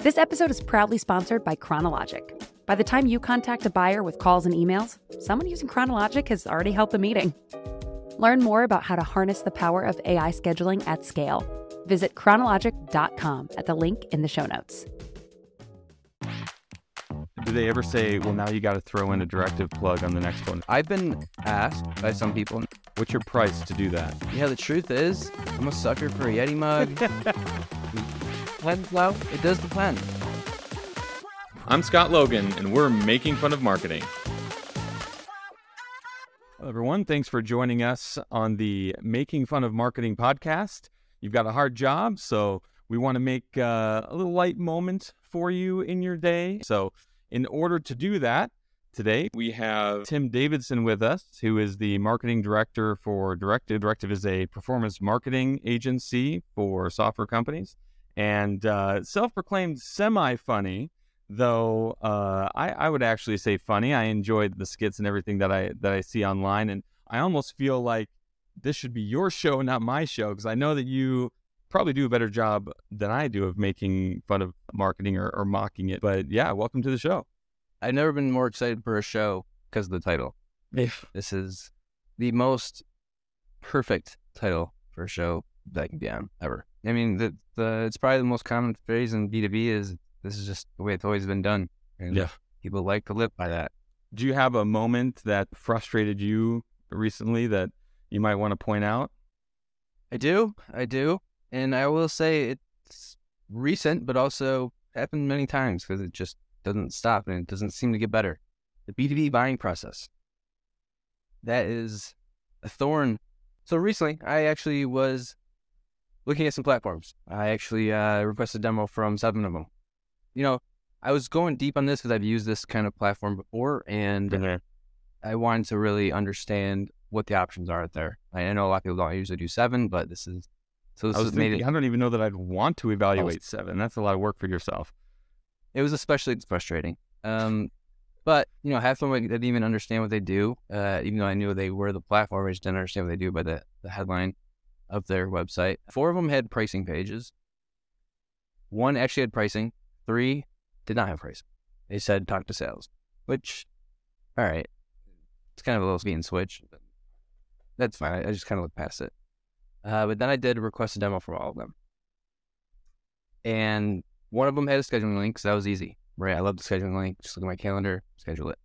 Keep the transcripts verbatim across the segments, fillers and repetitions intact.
This episode is proudly sponsored by Chronologic. By the time you contact a buyer with calls and emails, someone using Chronologic has already held the meeting. Learn more about how to harness the power of A I scheduling at scale. Visit chronologic dot com at the link in the show notes. Do they ever say, well, now you got to throw in a directive plug on the next one? I've been asked by some people, what's your price to do that? Yeah, the truth is, I'm a sucker for a Yeti mug. Plan flow, it does the plan. I'm Scott Logan, and we're making fun of marketing. Hello, everyone. Thanks for joining us on the Making Fun of Marketing podcast. You've got a hard job, so we want to make uh, a little light moment for you in your day. So in order to do that, today we have Tim Davidson with us, who is the marketing director for Directive. Directive is a performance marketing agency for software companies. And uh, self-proclaimed semi-funny, though uh, I, I would actually say funny. I enjoyed the skits and everything that I that I see online, and I almost feel like this should be your show, not my show, because I know that you probably do a better job than I do of making fun of marketing or, or mocking it. But yeah, welcome to the show. I've never been more excited for a show because of the title. This is the most perfect title for a show that can be on ever. I mean, the, the it's probably the most common phrase in B two B is this is just the way it's always been done. And yeah. People like to live by that. Do you have a moment that frustrated you recently that you might want to point out? I do. I do. And I will say it's recent, but also happened many times because it just doesn't stop and it doesn't seem to get better. The B two B buying process. That is a thorn. So recently, I actually was looking at some platforms. I actually uh, requested a demo from seven of them. You know, I was going deep on this because I've used this kind of platform before, and mm-hmm. I wanted to really understand what the options are out there. I know a lot of people don't usually do seven, but this is so. This I was thinking, made it, I don't even know that I'd want to evaluate was, seven. That's a lot of work for yourself. It was especially frustrating. Um, but you know, half of them I didn't even understand what they do. Uh, even though I knew they were the platform, I just didn't understand what they do by the, the headline of their website. Four of them had pricing pages. One actually had pricing. Three did not have pricing. They said, talk to sales, which, all right, it's kind of a little speed and switch. But that's fine. I just kind of looked past it. Uh, but then I did request a demo from all of them. And one of them had a scheduling link, so that was easy, right? I love the scheduling link. Just look at my calendar, schedule it.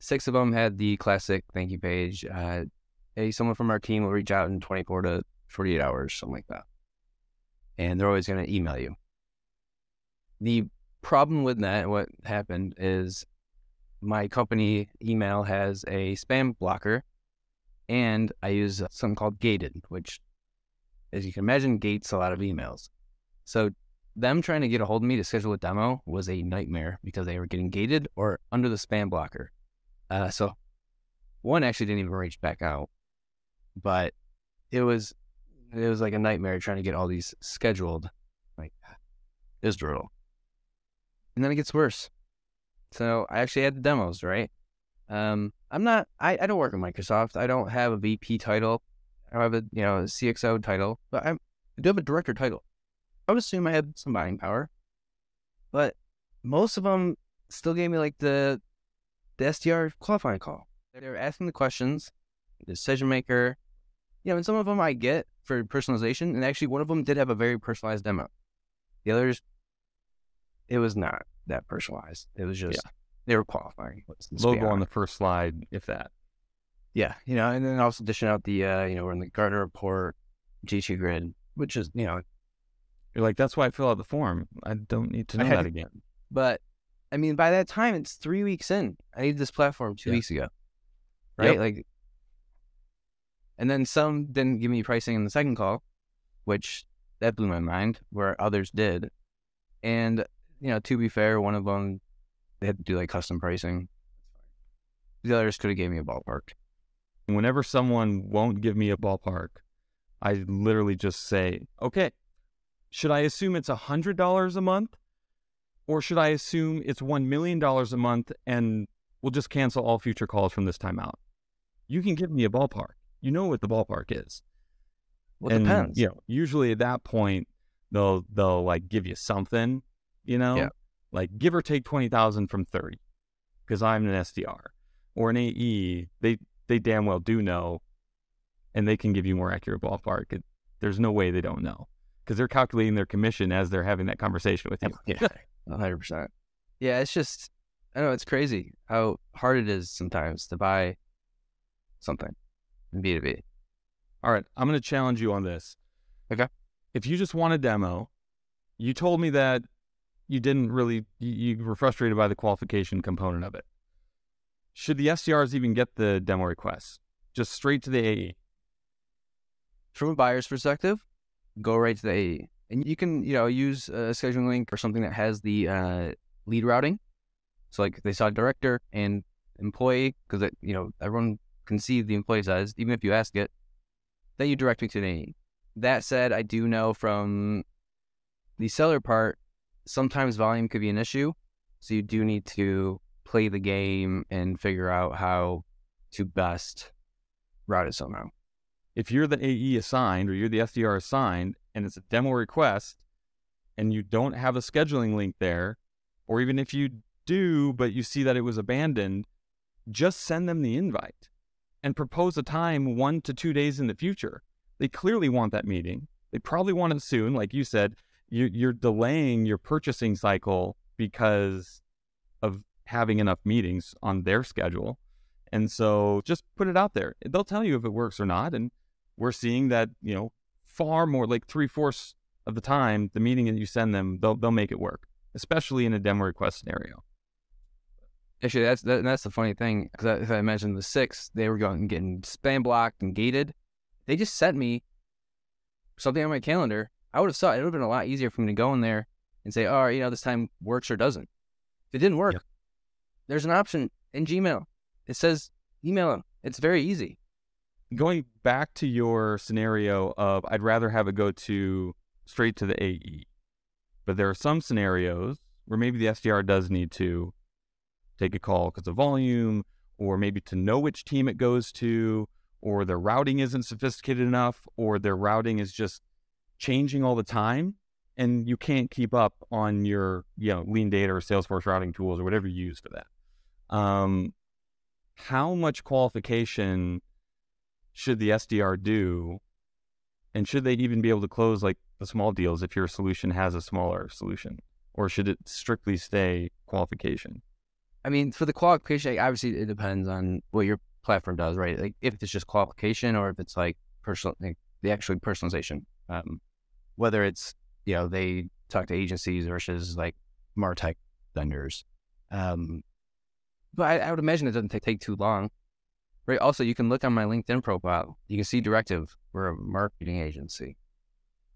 Six of them had the classic thank you page. Uh, hey, someone from our team will reach out in twenty-four to forty-eight hours, something like that. And they're always going to email you. The problem with that, what happened is my company email has a spam blocker, and I use something called gated, which, as you can imagine, gates a lot of emails. So them trying to get a hold of me to schedule a demo was a nightmare because they were getting gated or under the spam blocker. Uh, so one actually didn't even reach back out, but it was it was like a nightmare trying to get all these scheduled. Like, it was brutal. And then it gets worse. So I actually had the demos, right? Um, I'm not, I, I don't work at Microsoft. I don't have a V P title. I have a, you know, a C X O title, but I'm, I do have a director title. I would assume I have some buying power, but most of them still gave me like the, the S D R qualifying call. They were asking the questions, the decision maker, you know, and some of them I get for personalization. And actually one of them did have a very personalized demo. The others, it was not that personalized. It was just, yeah. They were qualifying. Logo on the first slide, if that. Yeah, you know, and then also dishing out the, uh, you know, we're in the Gartner report, G two grid, which is, you know. You're like, that's why I fill out the form. I don't need to know that again. It. But, I mean, by that time, it's three weeks in. I needed this platform two yeah. weeks ago, right? Yep. Like, and then some didn't give me pricing in the second call, which that blew my mind, where others did. And, you know, to be fair, one of them, they had to do like custom pricing. The others could have gave me a ballpark. Whenever someone won't give me a ballpark, I literally just say, okay, should I assume it's one hundred dollars a month? Or should I assume it's one million dollars a month and we'll just cancel all future calls from this time out? You can give me a ballpark. You know what the ballpark is. Well, it and, depends. You know, usually at that point, they'll, they'll like give you something. you know, yeah. like give or take twenty thousand from thirty, because I'm an S D R or an A E. They, they damn well do know, and they can give you more accurate ballpark. It, there's no way they don't know, because they're calculating their commission as they're having that conversation with you. Yeah, one hundred percent. Yeah, it's just, I don't know, it's crazy how hard it is sometimes to buy something in B two B. All right, I'm going to challenge you on this. Okay. If you just want a demo, you told me that you didn't really, you, you were frustrated by the qualification component of it. Should the S D Rs even get the demo requests? Just straight to the A E? From a buyer's perspective, go right to the A E. And you can, you know, use a scheduling link or something that has the uh, lead routing. So like they saw director and employee, because, you know, everyone can see the employee size, even if you ask it. Then you direct me to an A E. That said, I do know from the seller part, sometimes volume could be an issue. So you do need to play the game and figure out how to best route it somehow. If you're the A E assigned or you're the S D R assigned and it's a demo request and you don't have a scheduling link there, or even if you do, but you see that it was abandoned, just send them the invite and propose a time one to two days in the future. They clearly want that meeting. They probably want it soon. Like you said, you, you're delaying your purchasing cycle because of having enough meetings on their schedule. And so just put it out there. They'll tell you if it works or not. And we're seeing that, you know, far more, like three-fourths of the time, the meeting that you send them, they'll they'll make it work, especially in a demo request scenario. Actually, that's that, that's the funny thing, because if I mentioned the six, they were going and getting spam blocked and gated. They just sent me something on my calendar. I would have thought it would have been a lot easier for me to go in there and say, "Oh, you know, this time works or doesn't." If it didn't work, yeah. There's an option in Gmail. It says email them. It's very easy. Going back to your scenario of I'd rather have it go to straight to the A E, but there are some scenarios where maybe the S D R does need to take a call because of volume, or maybe to know which team it goes to, or their routing isn't sophisticated enough, or their routing is just changing all the time and you can't keep up on your, you know, lean data or Salesforce routing tools or whatever you use for that. Um, how much qualification should the S D R do? And should they even be able to close like the small deals if your solution has a smaller solution, or should it strictly stay qualification? I mean, for the qualification, obviously it depends on what your platform does, right? Like if it's just qualification, or if it's like personal, like the actual personalization, um, whether it's, you know, they talk to agencies versus like MarTech vendors. Um, but I, I would imagine it doesn't t- take too long, right? Also, you can look on my LinkedIn profile. You can see Directive. We're a marketing agency.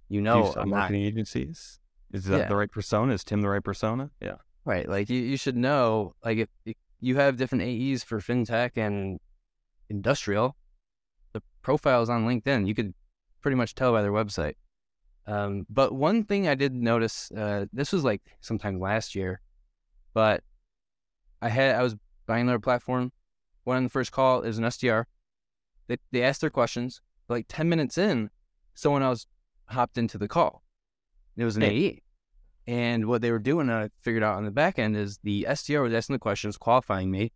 You know, I'm marketing not... agencies. Is that yeah. the right persona? Is Tim the right persona? Yeah. Right, like you, you should know, like if, if you have different A Es for fintech and industrial, the profiles on LinkedIn, you could pretty much tell by their website. Um, but one thing I did notice, uh, this was like sometime last year, but I had I was buying their platform. Went on the first call, it was an S D R. They they asked their questions. Like ten minutes in, someone else hopped into the call. It was an hey. A E. And what they were doing, I figured out on the back end, is the S D R was asking the questions, qualifying me,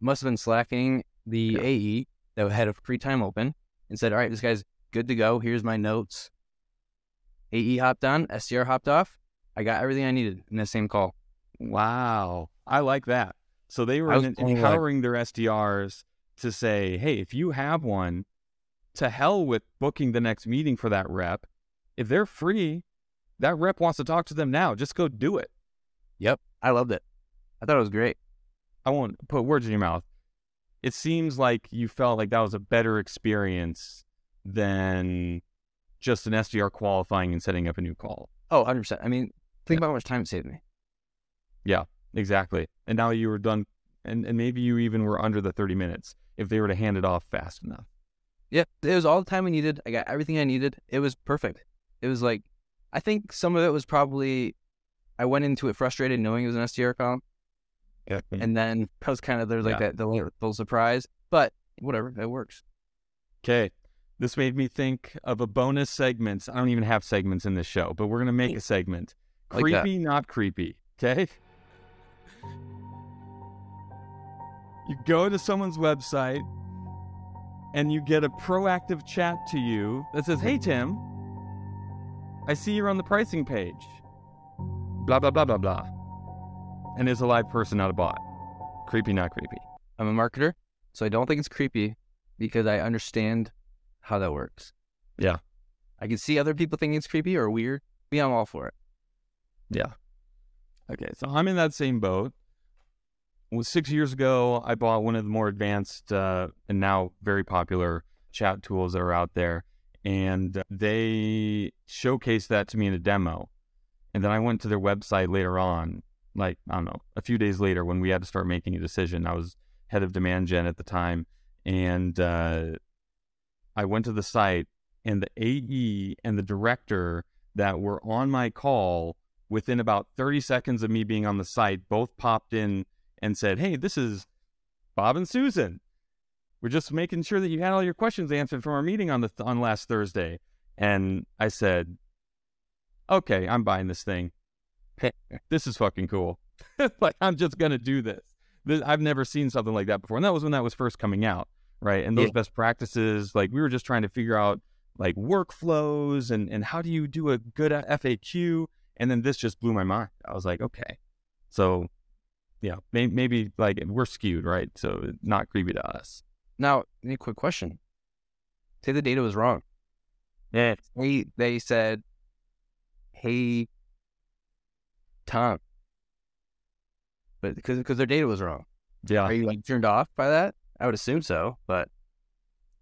must have been slacking the yeah. A E that had a free time open, and said, all right, this guy's good to go. Here's my notes. A E hopped on, S D R hopped off. I got everything I needed in that same call. Wow. I like that. So they were in, empowering like, their S D Rs to say, hey, if you have one, to hell with booking the next meeting for that rep. If they're free, that rep wants to talk to them now. Just go do it. Yep. I loved it. I thought it was great. I won't put words in your mouth. It seems like you felt like that was a better experience than just an S D R qualifying and setting up a new call. Oh, one hundred percent. I mean, think yeah. about how much time it saved me. Yeah, exactly. And now you were done, and, and maybe you even were under the thirty minutes if they were to hand it off fast enough. Yeah, it was all the time I needed. I got everything I needed. It was perfect. It was like, I think some of it was probably, I went into it frustrated knowing it was an S D R call. Yeah. And then I was kind of, there's like yeah. that little surprise, but whatever, it works. Okay. This made me think of a bonus segment. I don't even have segments in this show, but we're going to make a segment Like creepy, that. Not creepy. Okay. You go to someone's website and you get a proactive chat to you that says, "Hey, Tim, I see you're on the pricing page. Blah, blah, blah, blah, blah." And it's a live person, not a bot. Creepy, not creepy. I'm a marketer, so I don't think it's creepy because I understand how that works. Yeah. I can see other people thinking it's creepy or weird. Me, I'm all for it. Yeah. Okay, so I'm in that same boat. Well, six years ago, I bought one of the more advanced uh, and now very popular chat tools that are out there. And they showcased that to me in a demo. And then I went to their website later on, like, I don't know, a few days later when we had to start making a decision. I was head of demand gen at the time. And uh, I went to the site, and the A E and the director that were on my call, within about thirty seconds of me being on the site, both popped in and said, "Hey, this is Bob and Susan. We're just making sure that you had all your questions answered from our meeting on the th- on last Thursday." And I said, "Okay, I'm buying this thing. This is fucking cool." Like, I'm just going to do this. this. I've never seen something like that before. And that was when that was first coming out, right? And those yeah. best practices, like, we were just trying to figure out, like, workflows and, and how do you do a good F A Q? And then this just blew my mind. I was like, okay. So, yeah, may- maybe, like, we're skewed, right? So it's not creepy to us. Now, a quick question. Say the data was wrong. Yeah. They, they said, "Hey, Tom," but because because their data was wrong. Yeah. Are you, like, turned off by that? I would assume so, but.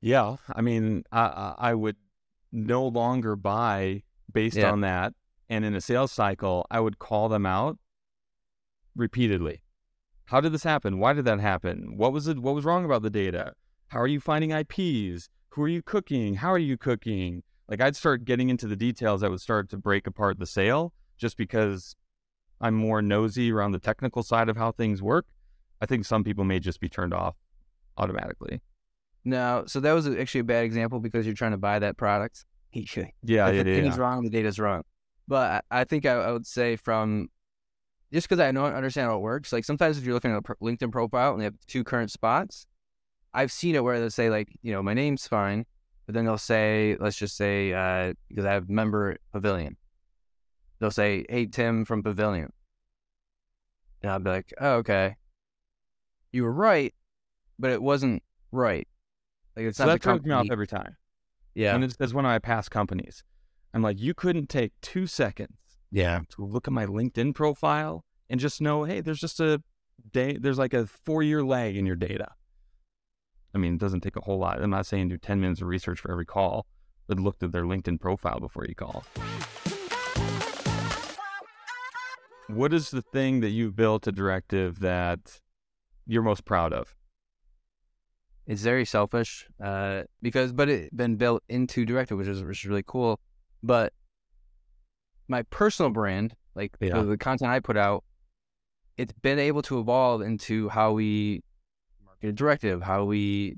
Yeah. I mean, I, I would no longer buy based yeah. on that. And in a sales cycle, I would call them out repeatedly. How did this happen? Why did that happen? What was it? What was wrong about the data? How are you finding I Ps? Who are you cooking? How are you cooking? Like, I'd start getting into the details that would start to break apart the sale, just because I'm more nosy around the technical side of how things work. I think some people may just be turned off automatically. No, so that was actually a bad example because you're trying to buy that product. Yeah, yeah, yeah. If the thing's wrong, the data's wrong. But I think I would say, from just because I don't understand how it works, like, sometimes if you're looking at a LinkedIn profile and they have two current spots, I've seen it where they'll say, like, you know, "My name's fine," but then they'll say, let's just say, uh, because I have member Pavilion, they'll say, "Hey, Tim from Pavilion." And I'll be like, "Oh, okay. You were right, but it wasn't right." Like, it's so not that throws me off every time. Yeah. And it's, it's one of my past companies. I'm like, you couldn't take two seconds yeah. to look at my LinkedIn profile and just know, hey, there's just a day, there's like a four-year lag in your data. I mean, it doesn't take a whole lot. I'm not saying do ten minutes of research for every call, but look at their LinkedIn profile before you call. What is the thing that you've built at Directive that you're most proud of? It's very selfish, uh, because, but it's been built into Directive, which is, which is really cool. But my personal brand, like yeah. the, the content I put out, it's been able to evolve into how we market a Directive, how we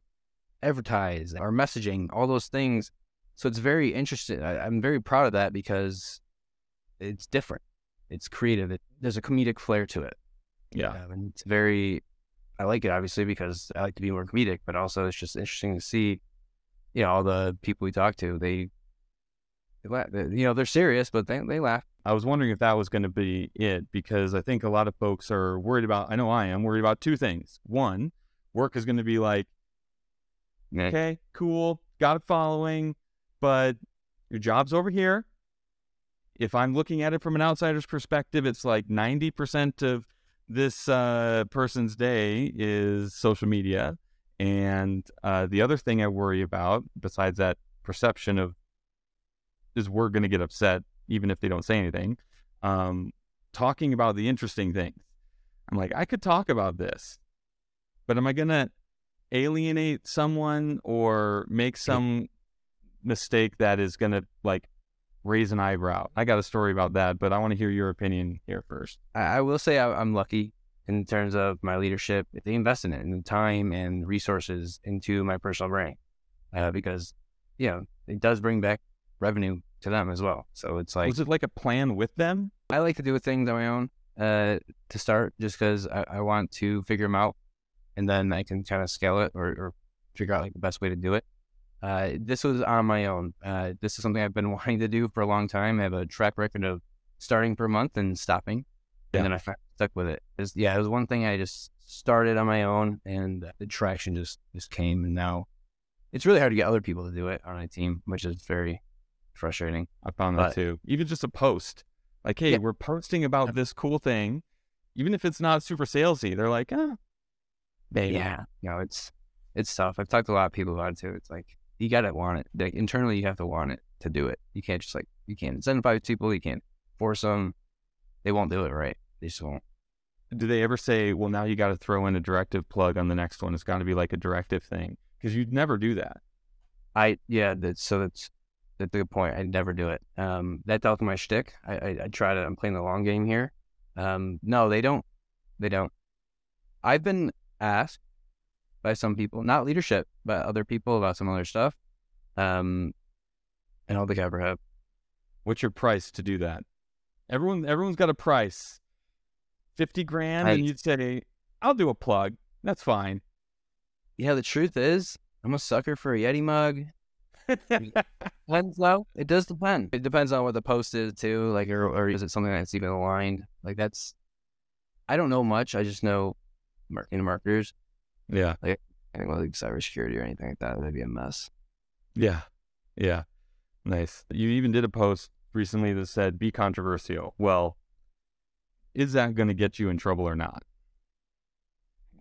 advertise, our messaging, all those things. So it's very interesting. I, I'm very proud of that because it's different. It's creative. It, there's a comedic flair to it. Yeah. Uh, and it's very, I like it, obviously, because I like to be more comedic, but also it's just interesting to see, you know, all the people we talk to, they... you know, they're serious, but they, they laugh. I was wondering if that was going to be it, because I think a lot of folks are worried about, I know I am worried about two things. One, work is going to be like, yeah. okay, cool, got a following, but your job's over here. If I'm looking at it from an outsider's perspective, it's like ninety percent of this uh, person's day is social media. And uh, the other thing I worry about, besides that perception of, is we're going to get upset even if they don't say anything. Um, talking about the interesting things. I'm like, I could talk about this, but am I going to alienate someone or make some mistake that is going to, like, raise an eyebrow? I got a story about that, but I want to hear your opinion here first. I, I will say I, I'm lucky in terms of my leadership. They invest in it and time and resources into my personal brand uh, because, you know, it does bring back revenue to them as well. So it's like, was it like a plan with them? I like to do things on my own uh, to start, just because I, I want to figure them out, and then I can kind of scale it or, or figure out like the best way to do it. Uh, this was on my own. Uh, this is something I've been wanting to do for a long time. I have a track record of starting per month and stopping, yeah. and then I stuck with it. it was, yeah, it was one thing I just started on my own, and the traction just, just came, and now it's really hard to get other people to do it on a team, which is very frustrating. I found that but, too. Even just a post. Like, hey, yeah. we're posting about this cool thing. Even if it's not super salesy, they're like, eh, maybe. Yeah, you know, it's it's tough. I've talked to a lot of people about it too. It's like, you got to want it. Like, internally, you have to want it to do it. You can't just like, you can't incentivize people. You can't force them. They won't do it right. They just won't. Do they ever say, well, now you got to throw in a directive plug on the next one? It's got to be like a directive thing. Because you'd never do that. I, yeah, that's, so that's, that's a good point. I never do it. Um, that's out my shtick. I, I, I try to, I'm playing the long game here. Um, no, they don't. They don't. I've been asked by some people, not leadership, but other people about some other stuff. Um, I don't think I ever have. What's your price to do that? Everyone, everyone's got a price. fifty grand, I, and you'd say, I'll do a plug. That's fine. Yeah, the truth is, I'm a sucker for a Yeti mug. Depends, though. It does depend. It depends on what the post is, too. Like, or, or is it something that's even aligned? Like, that's... I don't know much. I just know marketing marketers. Yeah. Like, I think, well, like cybersecurity or anything like that, that'd be a mess. Yeah. Yeah. Nice. You even did a post recently that said, be controversial. Well, is that going to get you in trouble or not?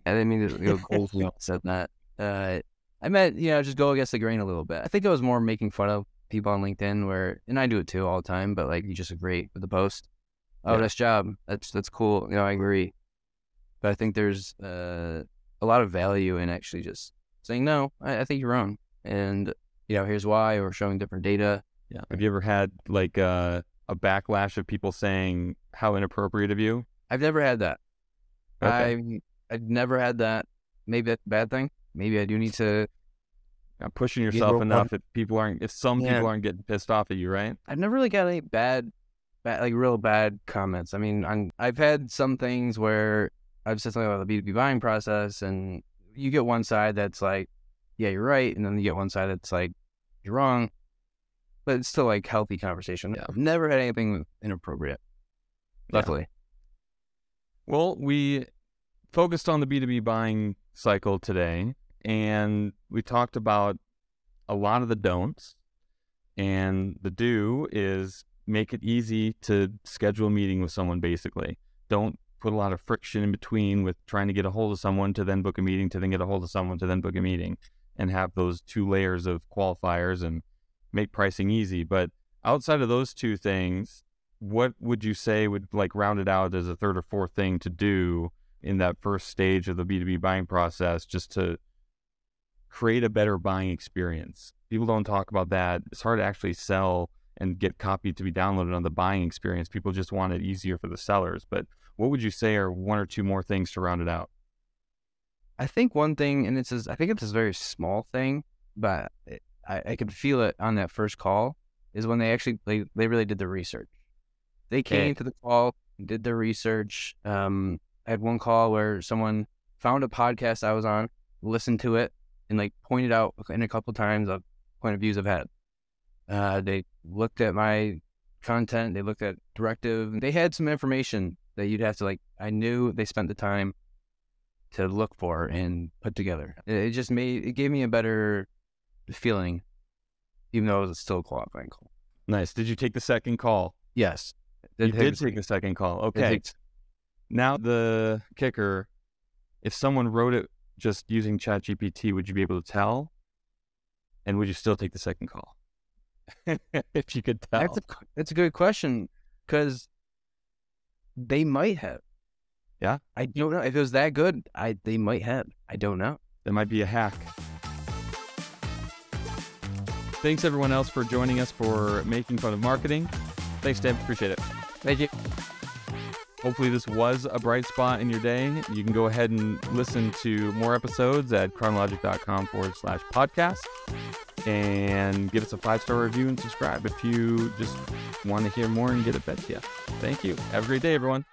I didn't mean to go cold when I said that. Uh, I meant, you know, just go against the grain a little bit. I think it was more making fun of people on LinkedIn where, and I do it too all the time, but like you just agree with the post. Oh, yeah. Nice job. That's that's cool. You know, I agree. But I think there's uh, a lot of value in actually just saying, no, I, I think you're wrong. And, you know, here's why, or showing different data. Yeah. Have you ever had like uh, a backlash of people saying how inappropriate of you? I've never had that. Okay. I've I've never had that. Maybe that's a bad thing. Maybe I do need to. I'm pushing yourself enough if people aren't, if some yeah. people aren't getting pissed off at you, right? I've never really got any bad, bad, like real bad comments. I mean, I'm, I've had some things where I've said something about the B two B buying process, and you get one side that's like, yeah, you're right. And then you get one side that's like, you're wrong. But it's still like healthy conversation. Yeah. I've never had anything inappropriate, luckily. Yeah. Well, we focused on the B two B buying cycle today, and we talked about a lot of the don'ts, and the do is make it easy to schedule a meeting with someone, basically. Don't put a lot of friction in between with trying to get a hold of someone to then book a meeting, to then get a hold of someone to then book a meeting, and have those two layers of qualifiers and make pricing easy. But outside of those two things, what would you say would like round it out as a third or fourth thing to do in that first stage of the B two B buying process, just to create a better buying experience? People don't talk about that. It's hard to actually sell and get copy to be downloaded on the buying experience. People just want it easier for the sellers. But what would you say are one or two more things to round it out? I think one thing, and it's I think it's a very small thing, but it, I, I could feel it on that first call, is when they actually, they, they really did the research. They came yeah. to the call, did their research. Um, I had one call where someone found a podcast I was on, listened to it, and like pointed out in a couple times of point of views I've had. Uh, they looked at my content. They looked at directive. They had some information that you'd have to like, I knew they spent the time to look for and put together. It, it just made, it gave me a better feeling, even though it was still a qualifying call. Nice. Did you take the second call? Yes. You did take the second call. Okay. Now the kicker, if someone wrote it just using ChatGPT, would you be able to tell? And would you still take the second call? If you could tell. That's a, that's a good question, because they might have. Yeah? I don't know. If it was that good, I they might have. I don't know. That might be a hack. Thanks, everyone else, for joining us for Making Fun of Marketing. Thanks, Tim. Appreciate it. Thank you. Hopefully this was a bright spot in your day. You can go ahead and listen to more episodes at chronologic.com forward slash podcast and give us a five-star review and subscribe if you just want to hear more and get a bet to you. Thank you. Have a great day, everyone.